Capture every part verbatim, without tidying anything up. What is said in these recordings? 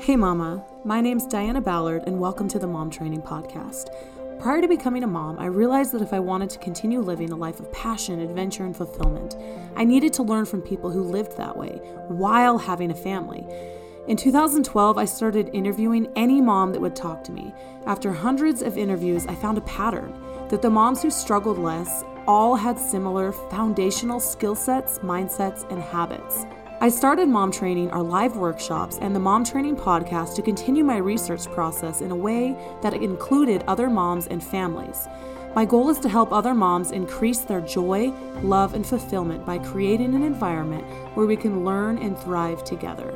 Hey mama, my name's Diana Ballard and welcome to the Mom Training Podcast. Prior to becoming a mom, I realized that if I wanted to continue living a life of passion, adventure, and fulfillment, I needed to learn from people who lived that way while having a family. In two thousand twelve, I started interviewing any mom that would talk to me. After hundreds of interviews, I found a pattern that the moms who struggled less all had similar foundational skill sets, mindsets, and habits. I started Mom Training, our live workshops, and the Mom Training podcast to continue my research process in a way that included other moms and families. My goal is to help other moms increase their joy, love, and fulfillment by creating an environment where we can learn and thrive together.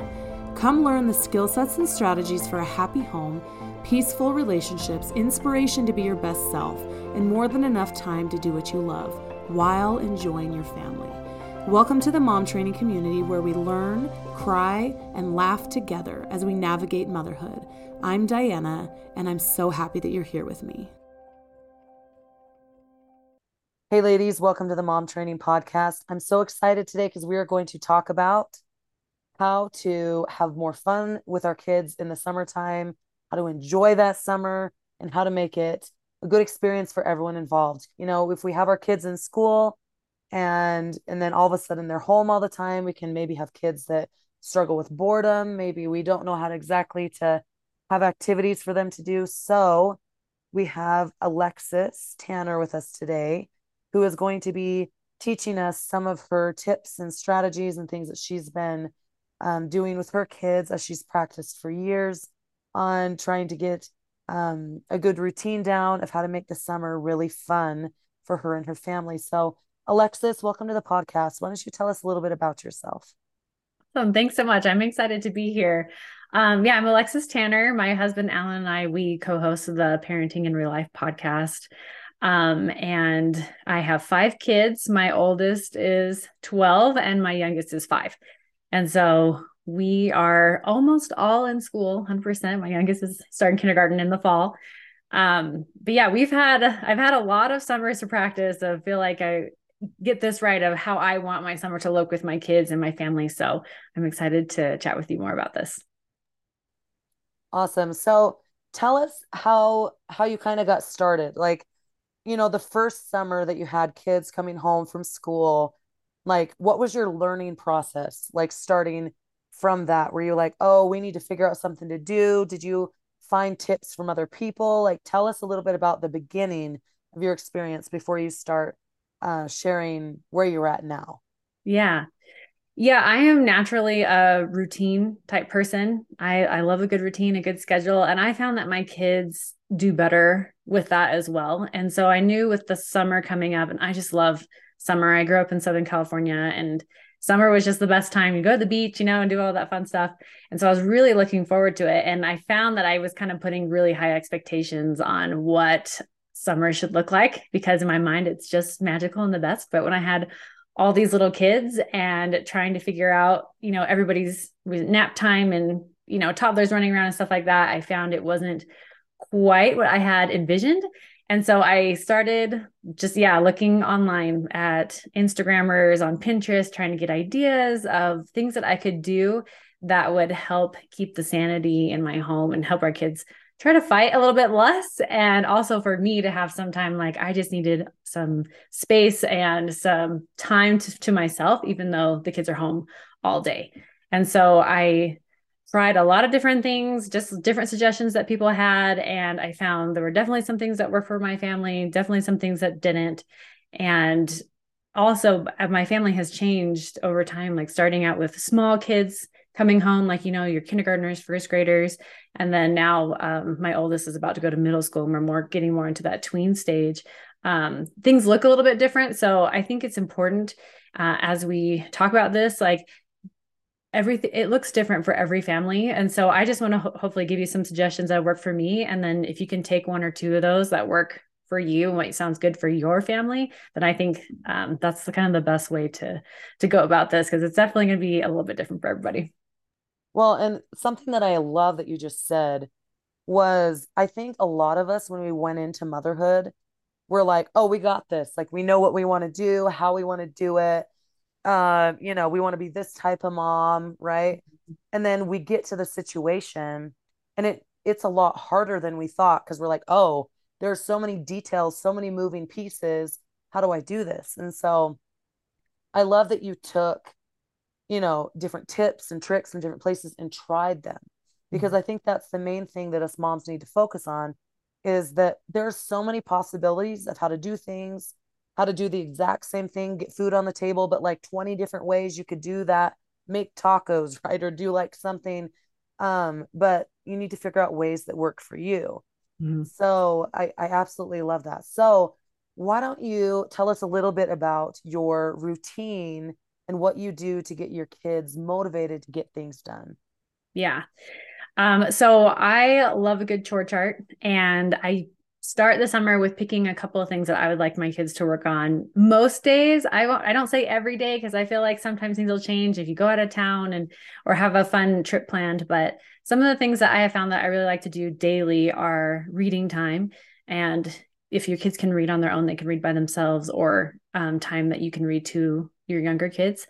Come learn the skill sets and strategies for a happy home, peaceful relationships, inspiration to be your best self, and more than enough time to do what you love while enjoying your family. Welcome to the Mom Training community where we learn, cry, and laugh together as we navigate motherhood. I'm Diana, and I'm so happy that you're here with me. Hey ladies, welcome to the Mom Training Podcast. I'm so excited today because we are going to talk about how to have more fun with our kids in the summertime, how to enjoy that summer, and how to make it a good experience for everyone involved. You know, if we have our kids in school, And and then all of a sudden they're home all the time. We can maybe have kids that struggle with boredom. Maybe we don't know how to exactly to have activities for them to do. So we have Alexis Tanner with us today, who is going to be teaching us some of her tips and strategies and things that she's been um, doing with her kids as she's practiced for years on trying to get um, a good routine down of how to make the summer really fun for her and her family. So Alexis, welcome to the podcast. Why don't you tell us a little bit about yourself? Awesome. Thanks so much. I'm excited to be here. Um, yeah, I'm Alexis Tanner. My husband, Alan, and I, we co-host the Parenting in Real Life podcast. Um, and I have five kids. My oldest is twelve and my youngest is five. And so we are almost all in school, one hundred percent. My youngest is starting kindergarten in the fall. Um, but yeah, we've had, I've had a lot of summers to practice. I feel like I get this right of how I want my summer to look with my kids and my family. So I'm excited to chat with you more about this. Awesome. So tell us how, how you kind of got started. Like, you know, the first summer that you had kids coming home from school, like what was your learning process? Like starting from that, were you like, oh, we need to figure out something to do? Did you find tips from other people? Like tell us a little bit about the beginning of your experience before you start Uh, sharing where you're at now. Yeah. Yeah. I am naturally a routine type person. I, I love a good routine, a good schedule. And I found that my kids do better with that as well. And so I knew with the summer coming up, and I just love summer. I grew up in Southern California and summer was just the best time. You go to the beach, you know, and do all that fun stuff. And so I was really looking forward to it. And I found that I was kind of putting really high expectations on what summer should look like, because in my mind, it's just magical and the best. But when I had all these little kids and trying to figure out, you know, everybody's nap time and, you know, toddlers running around and stuff like that, I found it wasn't quite what I had envisioned. And so I started just, yeah, looking online at Instagrammers, on Pinterest, trying to get ideas of things that I could do that would help keep the sanity in my home and help our kids try to fight a little bit less. And also for me to have some time, like I just needed some space and some time to, to myself, even though the kids are home all day. And so I tried a lot of different things, just different suggestions that people had. And I found there were definitely some things that worked for my family, definitely some things that didn't. And also my family has changed over time, like starting out with small kids coming home, like, you know, your kindergartners, first graders. And then now um, my oldest is about to go to middle school and we're more getting more into that tween stage. Um, things look a little bit different. So I think it's important uh, as we talk about this, like everything, it looks different for every family. And so I just want to ho- hopefully give you some suggestions that work for me. And then if you can take one or two of those that work for you and what sounds good for your family, then I think um, that's the kind of the best way to, to go about this, because it's definitely going to be a little bit different for everybody. Well, and something that I love that you just said was, I think a lot of us, when we went into motherhood, we're like, oh, we got this. Like, we know what we want to do, how we want to do it. Uh, you know, we want to be this type of mom, right? And then we get to the situation and it it's a lot harder than we thought, because we're like, oh, there's so many details, so many moving pieces. How do I do this? And so I love that you took, you know, different tips and tricks from different places and tried them, because I think that's the main thing that us moms need to focus on, is that there's so many possibilities of how to do things, how to do the exact same thing, get food on the table, but like twenty different ways you could do that, make tacos, right? Or do like something. Um, but you need to figure out ways that work for you. Mm-hmm. So I, I absolutely love that. So why don't you tell us a little bit about your routine and what you do to get your kids motivated to get things done? Yeah. Um, so I love a good chore chart, and I start the summer with picking a couple of things that I would like my kids to work on. Most days, I won't, I don't say every day, because I feel like sometimes things will change if you go out of town and, or have a fun trip planned. But some of the things that I have found that I really like to do daily are reading time. And if your kids can read on their own, they can read by themselves, or um, time that you can read to your younger kids.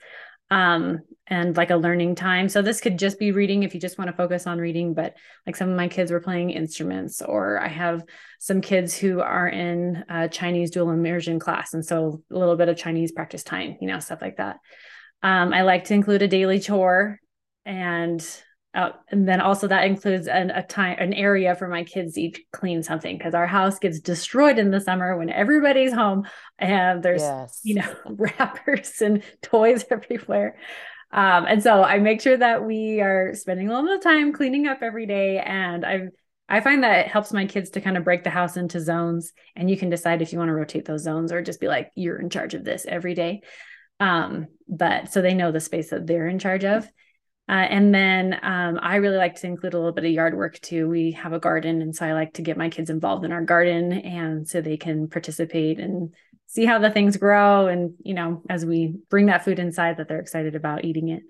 Um, and like a learning time. So this could just be reading if you just want to focus on reading, but like some of my kids were playing instruments, or I have some kids who are in a Chinese dual immersion class. And so a little bit of Chinese practice time, you know, stuff like that. Um, I like to include a daily chore, and, uh, and then also that includes an, a time, an area for my kids to each clean something. Cause our house gets destroyed in the summer when everybody's home and there's, yes. you know, wrappers and toys everywhere. Um, and so I make sure that we are spending a little time cleaning up every day. And I I find that it helps my kids to kind of break the house into zones, and you can decide if you want to rotate those zones or just be like, you're in charge of this every day. Um, but so they know the space that they're in charge of. Uh, and then um, I really like to include a little bit of yard work too. We have a garden. And so I like to get my kids involved in our garden, and so they can participate and see how the things grow. And, you know, as we bring that food inside, that they're excited about eating it.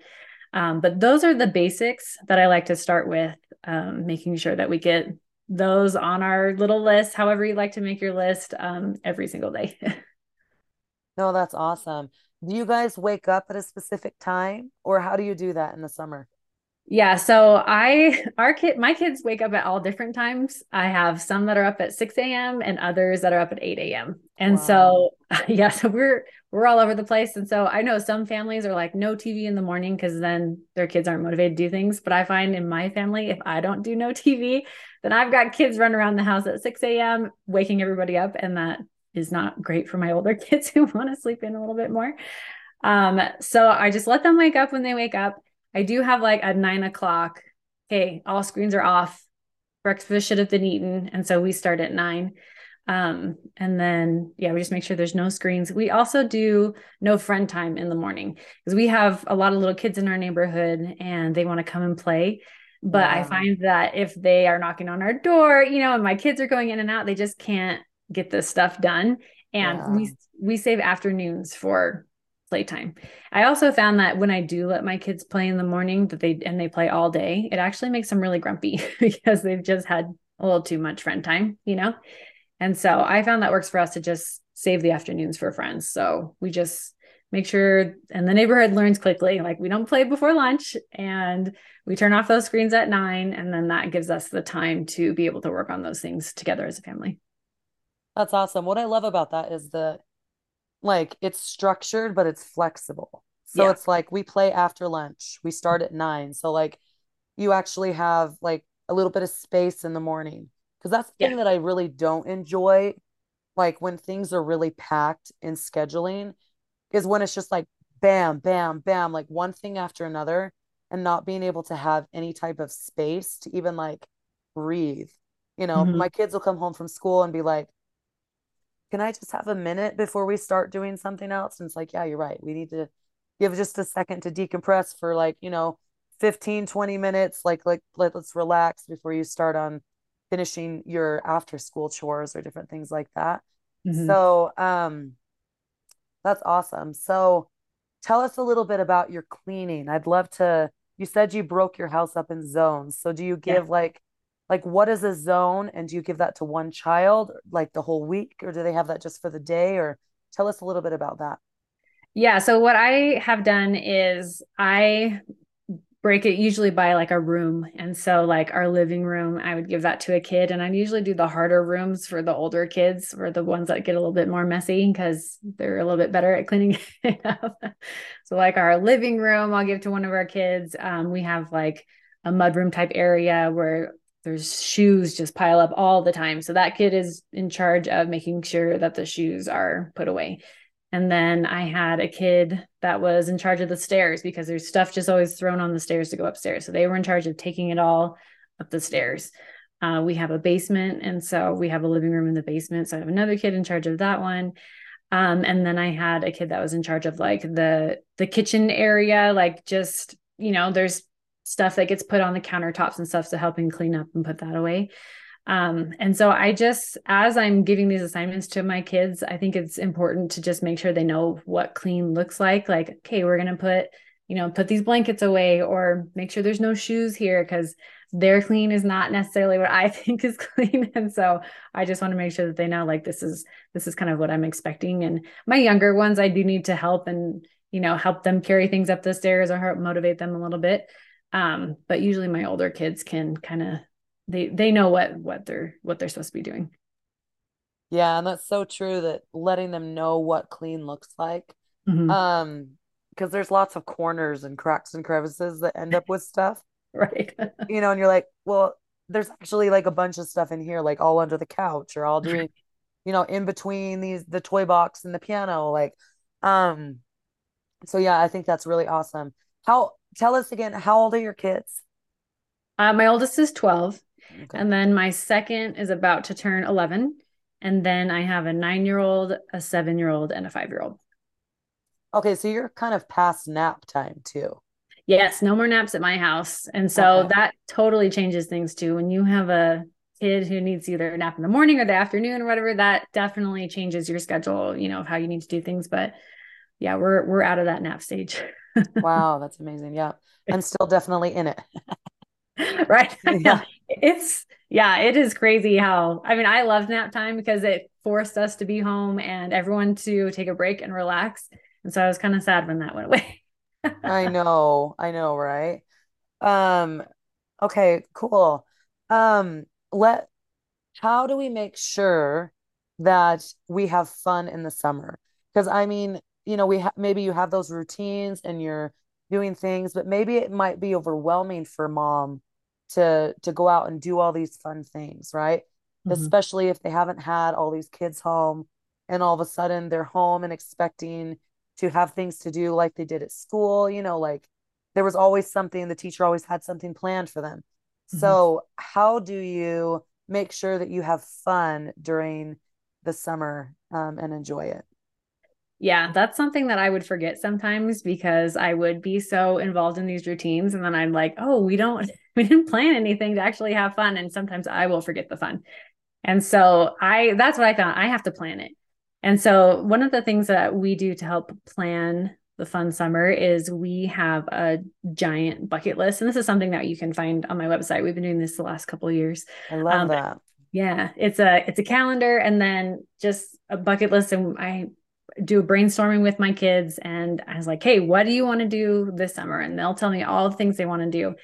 Um, but those are the basics that I like to start with, um, making sure that we get those on our little list, however you like to make your list, um, every single day. No, that's awesome. Do you guys wake up at a specific time, or how do you do that in the summer? Yeah. So I, our kid, my kids wake up at all different times. I have some that are up at six a.m. and others that are up at eight a.m. And wow. so, yeah, so we're, we're all over the place. And so I know some families are like, no T V in the morning, cause then their kids aren't motivated to do things. But I find in my family, if I don't do no T V, then I've got kids running around the house at six a.m. waking everybody up. And that is not great for my older kids who want to sleep in a little bit more. Um, so I just let them wake up when they wake up. I do have like a nine o'clock, hey, all screens are off, breakfast should have been eaten. And so we start at nine. Um, and then, yeah, we just make sure there's no screens. We also do no friend time in the morning, because we have a lot of little kids in our neighborhood and they want to come and play. But yeah. I find that if they are knocking on our door, you know, and my kids are going in and out, they just can't get this stuff done. And yeah. we, we save afternoons for playtime. I also found that when I do let my kids play in the morning, that they, and they play all day, it actually makes them really grumpy because they've just had a little too much friend time, you know? And so I found that works for us to just save the afternoons for friends. So we just make sure, and the neighborhood learns quickly, like we don't play before lunch, and we turn off those screens at nine. And then that gives us the time to be able to work on those things together as a family. That's awesome. What I love about that is the, like, it's structured, but it's flexible. So yeah. It's like, we play after lunch, we start at nine. So like you actually have like a little bit of space in the morning. Cause that's the yeah. thing that I really don't enjoy. Like when things are really packed in scheduling, is when it's just like, bam, bam, bam, like one thing after another, and not being able to have any type of space to even like breathe, you know. Mm-hmm. My kids will come home from school and be like, can I just have a minute before we start doing something else? And it's like, yeah, you're right. We need to give just a second to decompress for like, you know, fifteen, twenty minutes. Like, like let, let's relax before you start on finishing your after school chores or different things like that. Mm-hmm. So um, that's awesome. So tell us a little bit about your cleaning. I'd love to, you said you broke your house up in zones. So do you give yeah. like, Like what is a zone, and do you give that to one child like the whole week, or do they have that just for the day? Or tell us a little bit about that. Yeah. So what I have done is I break it usually by like a room. And so like our living room, I would give that to a kid. And I usually do the harder rooms for the older kids or the ones that get a little bit more messy because they're a little bit better at cleaning it up. So like our living room, I'll give to one of our kids. Um, we have like a mudroom type area where there's shoes just pile up all the time. So that kid is in charge of making sure that the shoes are put away. And then I had a kid that was in charge of the stairs because there's stuff just always thrown on the stairs to go upstairs. So they were in charge of taking it all up the stairs. Uh, we have a basement. And so we have a living room in the basement. So I have another kid in charge of that one. Um, and then I had a kid that was in charge of like the, the kitchen area, like just, you know, there's stuff that gets put on the countertops and stuff. So helping clean up and put that away. Um, and so I just, as I'm giving these assignments to my kids, I think it's important to just make sure they know what clean looks like. Like, okay, we're going to put, you know, put these blankets away or make sure there's no shoes here because their clean is not necessarily what I think is clean. And so I just want to make sure that they know, like, this is, this is kind of what I'm expecting. And my younger ones, I do need to help and, you know, help them carry things up the stairs or help motivate them a little bit. Um, but usually my older kids can kind of, They they know what what they're what they're supposed to be doing. Yeah, and that's so true, that letting them know what clean looks like. Mm-hmm. Um, because there's lots of corners and cracks and crevices that end up with stuff. Right. You know, and you're like, well, there's actually like a bunch of stuff in here, like all under the couch or all doing, you know, in between these the toy box and the piano. Like, um, so yeah, I think that's really awesome. How tell us again, how old are your kids? Uh, my oldest is twelve. Okay. And then my second is about to turn eleven. And then I have a nine-year-old, a seven-year-old, and a five-year-old. Okay. So you're kind of past nap time too. Yes. No more naps at my house. And so okay. That totally changes things too. When you have a kid who needs either a nap in the morning or the afternoon or whatever, that definitely changes your schedule, you know, of how you need to do things. But yeah, we're, we're out of that nap stage. Wow. That's amazing. Yeah. I'm still definitely in it. Right. Yeah. It's, yeah, it is crazy how, I mean, I love nap time because it forced us to be home and everyone to take a break and relax. And so I was kind of sad when that went away. I know, I know. Right. Um, okay, cool. Um, let, how do we make sure that we have fun in the summer? Cause I mean, you know, we ha- maybe you have those routines and you're doing things, but maybe it might be overwhelming for mom to to go out and do all these fun things, right? Mm-hmm. Especially if they haven't had all these kids home and all of a sudden they're home and expecting to have things to do like they did at school. You know, like there was always something, the teacher always had something planned for them. Mm-hmm. So how do you make sure that you have fun during the summer um, and enjoy it? Yeah, that's something that I would forget sometimes because I would be so involved in these routines. And then I'm like, oh, we don't, we didn't plan anything to actually have fun. And sometimes I will forget the fun. And so I, that's what I found. I have to plan it. And so one of the things that we do to help plan the fun summer is we have a giant bucket list. And this is something that you can find on my website. We've been doing this the last couple of years. I love um, that. Yeah. It's a, it's a calendar and then just a bucket list. And I do a brainstorming with my kids. And I was like, hey, what do you want to do this summer? And they'll tell me all the things they want to do.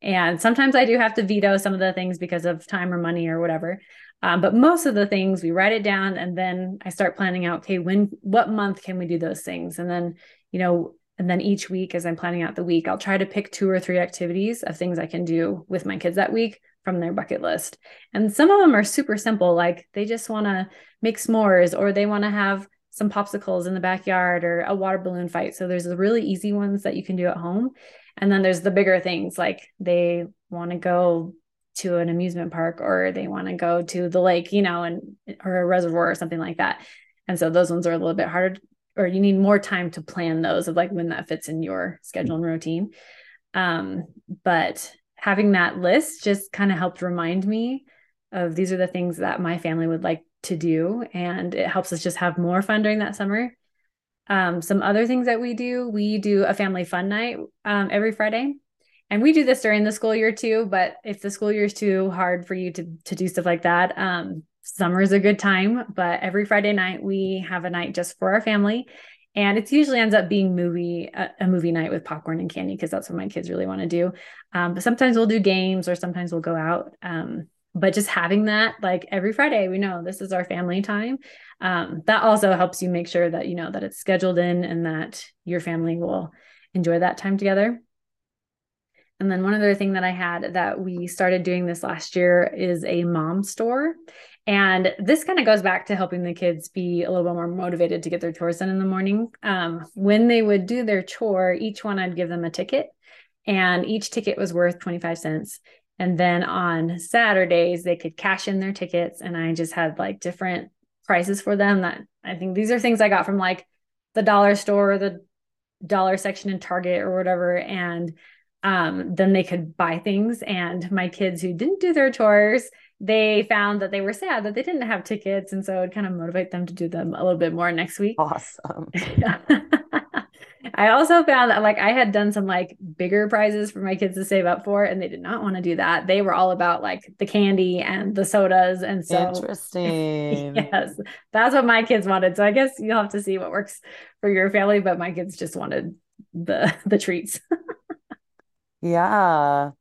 And sometimes I do have to veto some of the things because of time or money or whatever. Um, but most of the things we write it down and then I start planning out, okay, when, what month can we do those things? And then, you know, and then each week as I'm planning out the week, I'll try to pick two or three activities of things I can do with my kids that week from their bucket list. And some of them are super simple. Like they just want to make s'mores or they want to have some popsicles in the backyard or a water balloon fight. So there's the really easy ones that you can do at home. And then there's the bigger things like they want to go to an amusement park or they want to go to the lake, you know, and or a reservoir or something like that. And so those ones are a little bit harder or you need more time to plan those of like when that fits in your schedule and routine. Um, but having that list just kind of helped remind me of these are the things that my family would like to do. And it helps us just have more fun during that summer. Um, some other things that we do, we do a family fun night um, every Friday. And we do this during the school year too, but if the school year is too hard for you to, to do stuff like that, um, summer is a good time, but every Friday night we have a night just for our family. And it usually ends up being movie, a, a movie night with popcorn and candy, because that's what my kids really want to do. Um, but sometimes we'll do games, or sometimes we'll go out. Um, but just having that, like every Friday, we know this is our family time. Um, that also helps you make sure that, you know, that it's scheduled in and that your family will enjoy that time together. And then one other thing that I had that we started doing this last year is a mom store. And this kind of goes back to helping the kids be a little bit more motivated to get their chores done in the morning. Um, when they would do their chore, each one, I'd give them a ticket, and each ticket was worth twenty-five cents. And then on Saturdays, they could cash in their tickets. And I just had like different prices for them that I think these are things I got from like the dollar store, or the dollar section in Target or whatever. And Um, then they could buy things. And my kids who didn't do their chores, they found that they were sad that they didn't have tickets. And so it would kind of motivate them to do them a little bit more next week. Awesome. I also found that like I had done some like bigger prizes for my kids to save up for, and they did not want to do that. They were all about like the candy and the sodas. And so interesting. Yes, that's what my kids wanted. So I guess you'll have to see what works for your family, but my kids just wanted the, the treats. Yeah.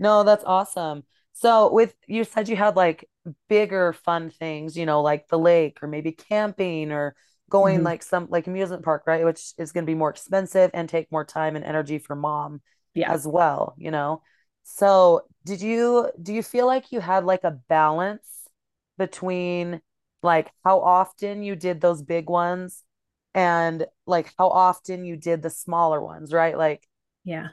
No, that's awesome. So with, you said you had like bigger fun things, you know, like the lake or maybe camping or going mm-hmm. like some like amusement park, right? Which is going to be more expensive and take more time and energy for mom yeah. as well, you know? So did you, do you feel like you had like a balance between like how often you did those big ones and like how often you did the smaller ones, right? Like, yeah.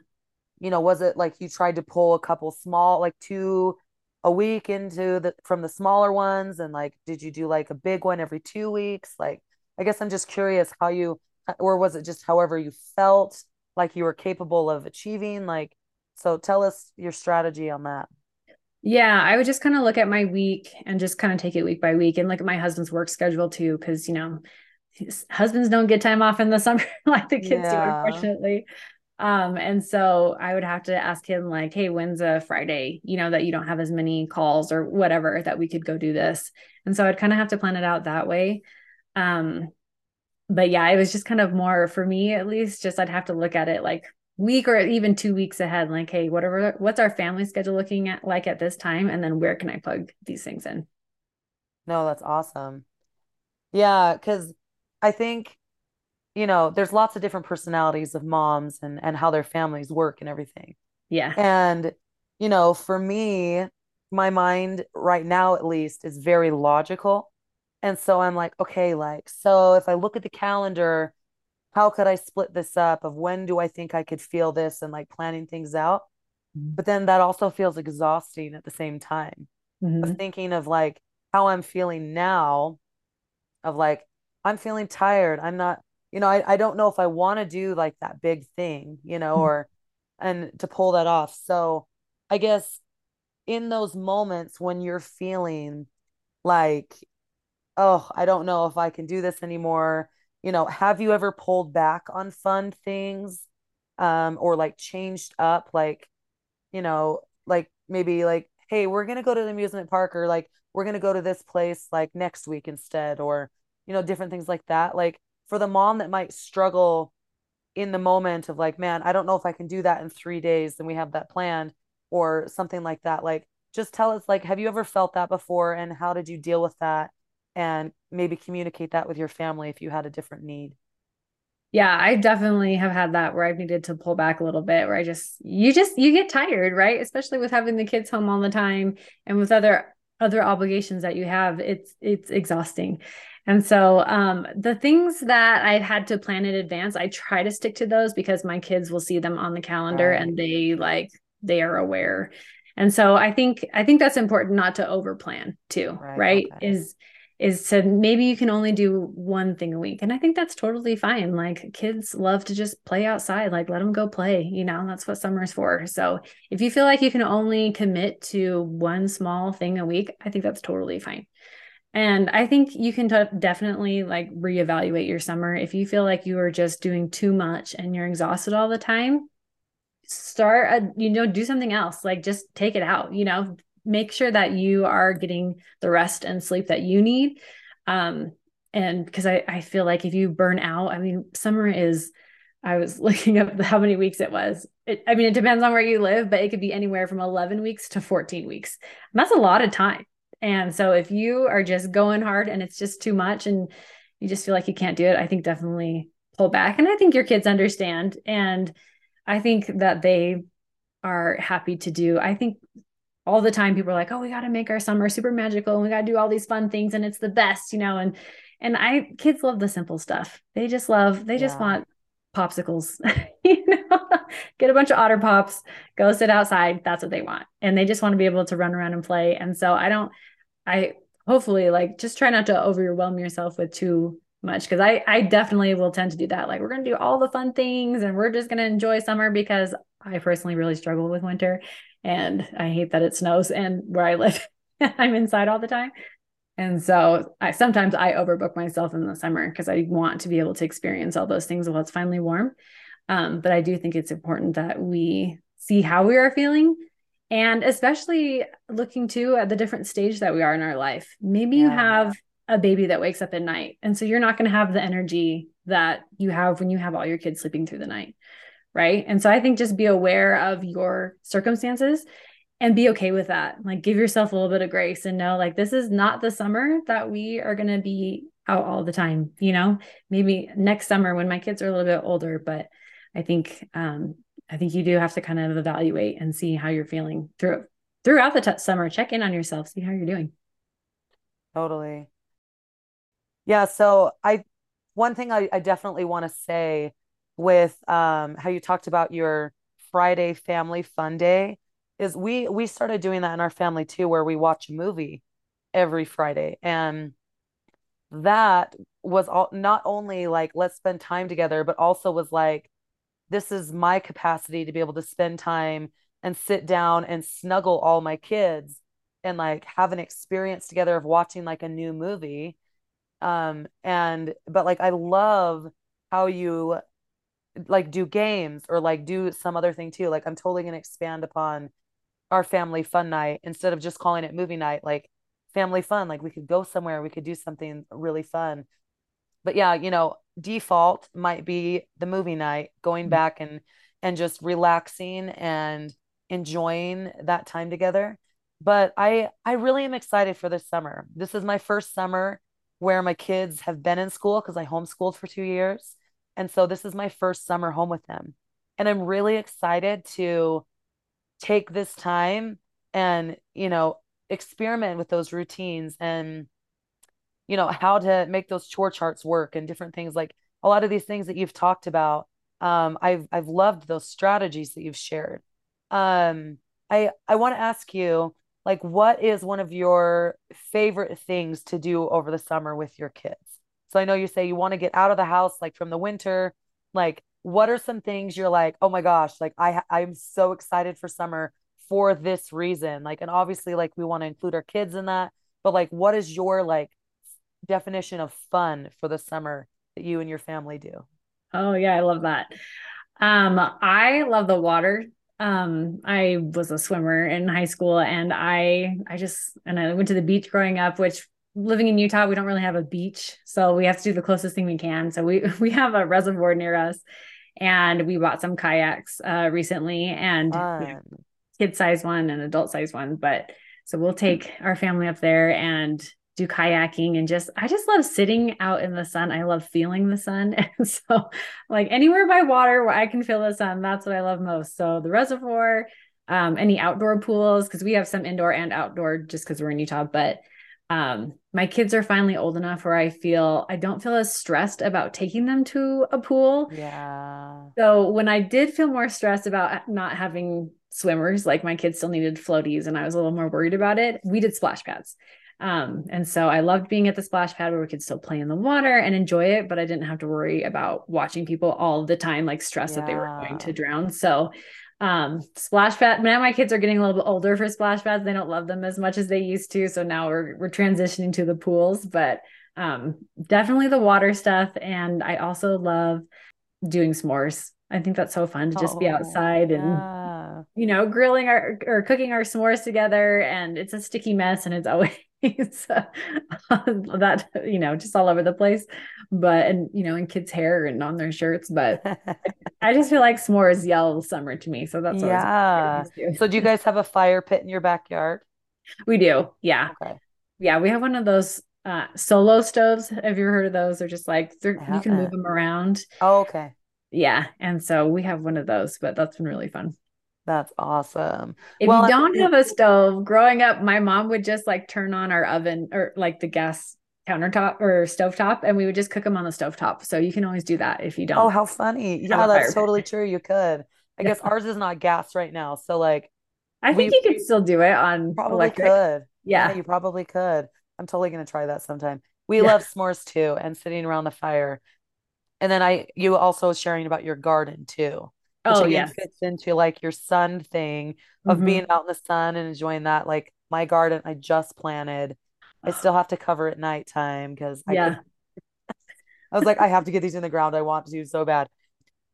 You know, was it like you tried to pull a couple small, like two a week into the, from the smaller ones? And like, did you do like a big one every two weeks? Like, I guess I'm just curious how you, or was it just however you felt like you were capable of achieving? Like, so tell us your strategy on that. Yeah, I would just kind of look at my week and just kind of take it week by week, and look at my husband's work schedule too. Cause you know, husbands don't get time off in the summer like the kids yeah. do, unfortunately. Um, and so I would have to ask him like, hey, when's a Friday, you know, that you don't have as many calls or whatever, that we could go do this. And so I'd kind of have to plan it out that way. Um, but yeah, it was just kind of more for me, at least, just, I'd have to look at it like week or even two weeks ahead. Like, hey, whatever, what's our family schedule looking at like at this time? And then where can I plug these things in? No, that's awesome. Yeah. Cause I think, you know, there's lots of different personalities of moms and, and how their families work and everything. Yeah. And, you know, for me, my mind right now, at least, is very logical. And so I'm like, okay, like, so if I look at the calendar, how could I split this up of when do I think I could feel this, and like planning things out. Mm-hmm. But then that also feels exhausting at the same time mm-hmm. of thinking of like how I'm feeling now, of like, I'm feeling tired. I'm not, you know, I, I don't know if I want to do like that big thing, you know, or, and to pull that off. So I guess in those moments when you're feeling like, oh, I don't know if I can do this anymore, you know, have you ever pulled back on fun things, um, or like changed up, like, you know, like maybe like, hey, we're going to go to the amusement park, or like, we're going to go to this place like next week instead, or, you know, different things like that. Like, for the mom that might struggle in the moment of like, man, I don't know if I can do that in three days. Then we have that planned or something like that. Like, just tell us, like, have you ever felt that before, and how did you deal with that? And maybe communicate that with your family if you had a different need. Yeah, I definitely have had that where I've needed to pull back a little bit, where I just, you just, you get tired, right? Especially with having the kids home all the time and with other, other obligations that you have, it's, it's exhausting. And so um, the things that I had to plan in advance, I try to stick to those, because my kids will see them on the calendar right. and they like, they are aware. And so I think, I think that's important not to over plan too, right? right? Okay. Is, is to maybe you can only do one thing a week. And I think that's totally fine. Like, kids love to just play outside, like let them go play, you know, that's what summer's for. So if you feel like you can only commit to one small thing a week, I think that's totally fine. And I think you can t- definitely like reevaluate your summer. If you feel like you are just doing too much and you're exhausted all the time, start, a, you know, do something else. Like, just take it out, you know, make sure that you are getting the rest and sleep that you need. Um, And because I, I feel like if you burn out, I mean, summer is, I was looking up how many weeks it was. It, I mean, it depends on where you live, but it could be anywhere from eleven weeks to fourteen weeks. And that's a lot of time. And so if you are just going hard and it's just too much and you just feel like you can't do it, I think definitely pull back. And I think your kids understand. And I think that they are happy to do. I think all the time people are like, oh, we got to make our summer super magical and we got to do all these fun things and it's the best, you know, and, and I, kids love the simple stuff. They just love, they yeah. just want popsicles, you know, get a bunch of Otter Pops, go sit outside. That's what they want. And they just want to be able to run around and play. And so I don't, I hopefully like, just try not to overwhelm yourself with too much. Cause I, I definitely will tend to do that. Like we're going to do all the fun things and we're just going to enjoy summer because I personally really struggle with winter and I hate that it snows and where I live, I'm inside all the time. And so I, sometimes I overbook myself in the summer because I want to be able to experience all those things while it's finally warm. Um, but I do think it's important that we see how we are feeling and especially looking too at the different stage that we are in our life. Maybe yeah. you have a baby that wakes up at night. And so you're not going to have the energy that you have when you have all your kids sleeping through the night. Right. And so I think just be aware of your circumstances and be okay with that. Like give yourself a little bit of grace and know like, this is not the summer that we are going to be out all the time, you know, maybe next summer when my kids are a little bit older, but I think, um, I think you do have to kind of evaluate and see how you're feeling through throughout the t- summer, check in on yourself, see how you're doing. Totally. Yeah. So I, one thing I, I definitely want to say with, um, how you talked about your Friday family fun day, is we, we started doing that in our family too, where we watch a movie every Friday. And that was all, not only like, let's spend time together, but also was like, this is my capacity to be able to spend time and sit down and snuggle all my kids and like have an experience together of watching like a new movie. Um, and, but like, I love how you like do games or like do some other thing too. Like I'm totally going to expand upon our family fun night instead of just calling it movie night, like family fun, like we could go somewhere, we could do something really fun. But yeah, you know, default might be the movie night, going back and, and just relaxing and enjoying that time together. But I, I really am excited for this summer. This is my first summer where my kids have been in school because I homeschooled for two years. And so this is my first summer home with them. And I'm really excited to take this time and, you know, experiment with those routines and, you know, how to make those chore charts work and different things. Like a lot of these things that you've talked about. Um, I've, I've loved those strategies that you've shared. Um, I, I want to ask you, like, what is one of your favorite things to do over the summer with your kids? So I know you say you want to get out of the house, like from the winter, like what are some things you're like, oh my gosh, like I, I'm so excited for summer for this reason. Like, and obviously like we want to include our kids in that, but like, what is your like definition of fun for the summer that you and your family do? Oh yeah. I love that. Um, I love the water. Um, I was a swimmer in high school and I, I just, and I went to the beach growing up, which living in Utah, we don't really have a beach, so we have to do the closest thing we can. So we, we have a reservoir near us and we bought some kayaks, uh, recently and um. you know, kid size one and adult size one. But so we'll take our family up there and do kayaking and just, I just love sitting out in the sun. I love feeling the sun. And so like anywhere by water where I can feel the sun, that's what I love most. So the reservoir, um, any outdoor pools, cause we have some indoor and outdoor just cause we're in Utah, but Um, my kids are finally old enough where I feel, I don't feel as stressed about taking them to a pool. Yeah. So when I did feel more stressed about not having swimmers, like my kids still needed floaties and I was a little more worried about it. We did splash pads. Um, and so I loved being at the splash pad where we could still play in the water and enjoy it, but I didn't have to worry about watching people all the time, like stressed yeah. that they were going to drown. So, um, splash pad, now my kids are getting a little bit older for splash pads. They don't love them as much as they used to. So now we're, we're transitioning to the pools, but, um, definitely the water stuff. And I also love doing s'mores. I think that's so fun to just oh, be outside and, yeah. you know, grilling our, or cooking our s'mores together. And it's a sticky mess and it's always, He's uh, that, you know, just all over the place, but, and, you know, in kids' hair and on their shirts, but I just feel like s'mores yell summer to me. So that's, yeah. So do you guys have a fire pit in your backyard? We do. Yeah. Okay. Yeah. We have one of those uh, solo stoves. Have you heard of those? They're just like, they're, you can move them around. Oh, okay. Yeah. And so we have one of those, but that's been really fun. That's awesome. If well, you don't have a stove, growing up, my mom would just like turn on our oven or like the gas countertop or stovetop, and we would just cook them on the stovetop. So you can always do that if you don't. Oh, how funny. Yeah, that's totally true. You could. I guess ours is not gas right now. So like, I think you could still do it on electric. Could. Yeah. yeah, you probably could. I'm totally going to try that sometime. We yeah. love s'mores too, and sitting around the fire. And then I, you also sharing about your garden too. Oh, yeah. Fits into like your sun thing of mm-hmm. being out in the sun and enjoying that. Like my garden, I just planted. I still have to cover at nighttime because I, yeah. I was like, I have to get these in the ground. I want to so bad.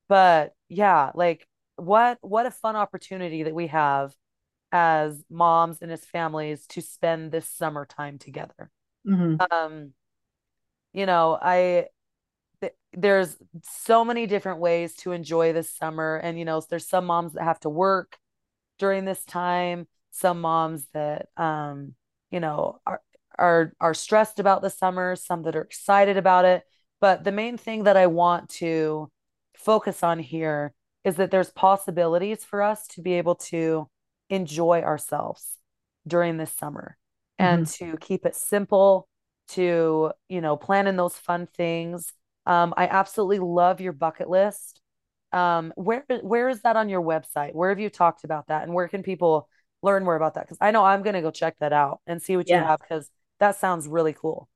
But yeah, like what, what a fun opportunity that we have as moms and as families to spend this summertime together. Mm-hmm. Um, you know, I, there's so many different ways to enjoy this summer. And, you know, there's some moms that have to work during this time. Some moms that, um, you know, are, are, are stressed about the summer, some that are excited about it. But the main thing that I want to focus on here is that there's possibilities for us to be able to enjoy ourselves during this summer mm-hmm. and to keep it simple, to, you know, plan in those fun things. Um, I absolutely love your bucket list. Um, where, where is that on your website? Where have you talked about that? And where can people learn more about that? Cause I know I'm going to go check that out and see what yeah. you have. Cause that sounds really cool.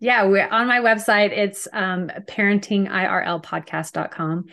Yeah. We're on my website. It's, um, parenting I R L podcast dot com,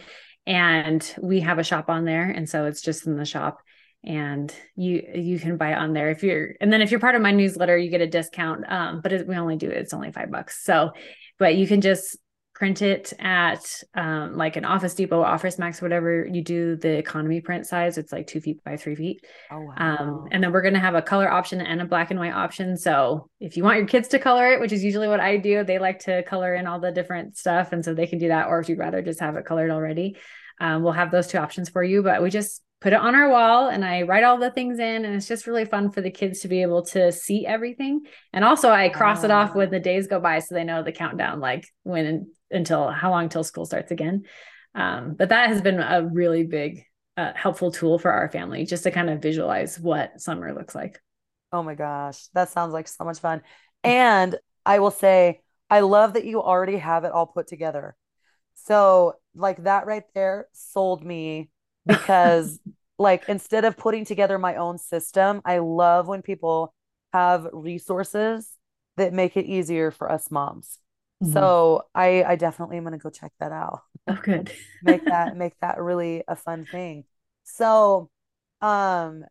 and we have a shop on there. And so it's just in the shop, and you, you can buy it on there if you're, and then if you're part of my newsletter, you get a discount. Um, but it, we only do it. It's only five bucks. So, but you can just print it at um, like an Office Depot, Office Max, whatever you do, the economy print size. It's like two feet by three feet. Oh, wow. Um, and then we're going to have a color option and a black and white option. So if you want your kids to color it, which is usually what I do, they like to color in all the different stuff. And so they can do that. Or if you'd rather just have it colored already, um, we'll have those two options for you. But we just put it on our wall, and I write all the things in, and it's just really fun for the kids to be able to see everything. And also I cross oh. it off when the days go by. So they know the countdown, like when until how long till school starts again. Um, but that has been a really big, uh, helpful tool for our family, just to kind of visualize what summer looks like. Oh my gosh. That sounds like so much fun. And I will say, I love that you already have it all put together. So like that right there sold me, because like, instead of putting together my own system, I love when people have resources that make it easier for us moms. So I, I definitely am going to go check that out. Oh, good. make that, make that really a fun thing. So, um,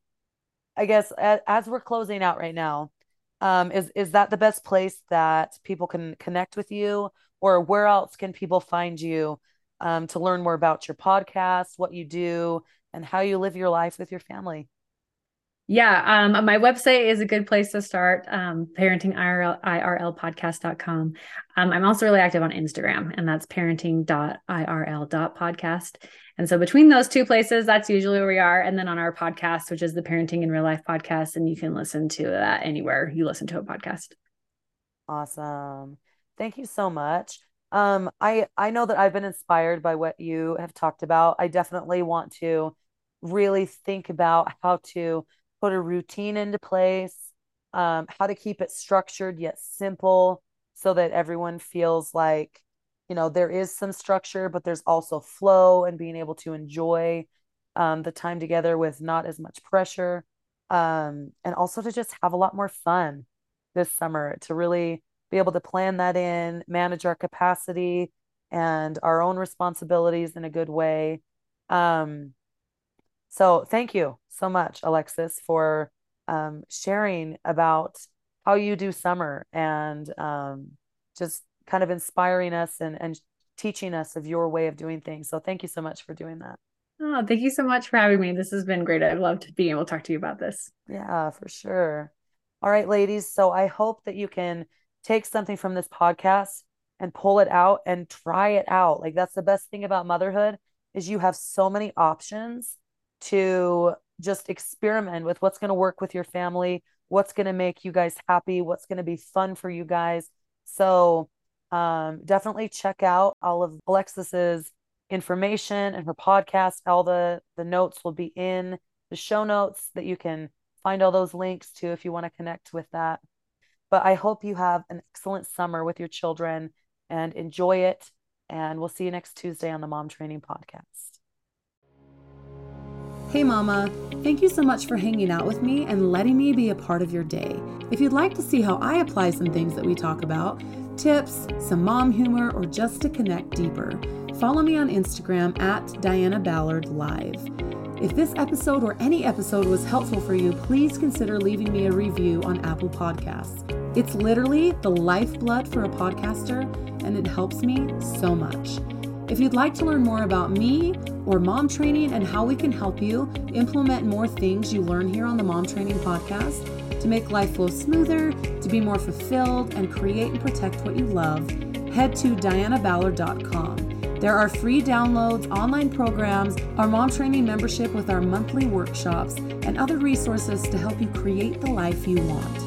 I guess as, as we're closing out right now, um, is, is that the best place that people can connect with you, or where else can people find you, um, to learn more about your podcast, what you do, and how you live your life with your family? Yeah. Um, my website is a good place to start. Um, parenting I R L podcast dot com. Um, I'm also really active on Instagram, and that's parenting dot I R L dot podcast. And so between those two places, that's usually where we are. And then on our podcast, which is the Parenting in Real Life podcast, and you can listen to that anywhere you listen to a podcast. Awesome. Thank you so much. Um, I, I know that I've been inspired by what you have talked about. I definitely want to really think about how to put a routine into place, um, how to keep it structured yet simple, so that everyone feels like, you know, there is some structure, but there's also flow and being able to enjoy um, the time together with not as much pressure. Um, and also to just have a lot more fun this summer, to really be able to plan that in, manage our capacity and our own responsibilities in a good way. Um, So thank you so much, Alexis, for um, sharing about how you do summer, and um, just kind of inspiring us and, and teaching us of your way of doing things. So thank you so much for doing that. Oh, thank you so much for having me. This has been great. I loved being able to talk to you about this. Yeah, for sure. All right, ladies. So I hope that you can take something from this podcast and pull it out and try it out. Like, that's the best thing about motherhood, is you have so many options to just experiment with what's going to work with your family, what's going to make you guys happy, what's going to be fun for you guys. So um, definitely check out all of Alexis's information and her podcast. All the, the notes will be in the show notes that you can find all those links to if you want to connect with that. But I hope you have an excellent summer with your children and enjoy it. And we'll see you next Tuesday on the Mom Training Podcast. Hey Mama, thank you so much for hanging out with me and letting me be a part of your day. If you'd like to see how I apply some things that we talk about, tips, some mom humor, or just to connect deeper, follow me on Instagram at Diana Ballard Live. If this episode or any episode was helpful for you, please consider leaving me a review on Apple Podcasts. It's literally the lifeblood for a podcaster, and it helps me so much. If you'd like to learn more about me or mom training and how we can help you implement more things you learn here on the Mom Training Podcast to make life flow smoother, to be more fulfilled, and create and protect what you love, head to diana ballard dot com. There are free downloads, online programs, our mom training membership with our monthly workshops, and other resources to help you create the life you want.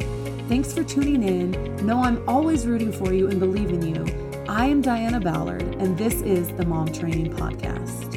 Thanks for tuning in. Know I'm always rooting for you and believe in you. I am Diana Ballard, and this is the Mom Training Podcast.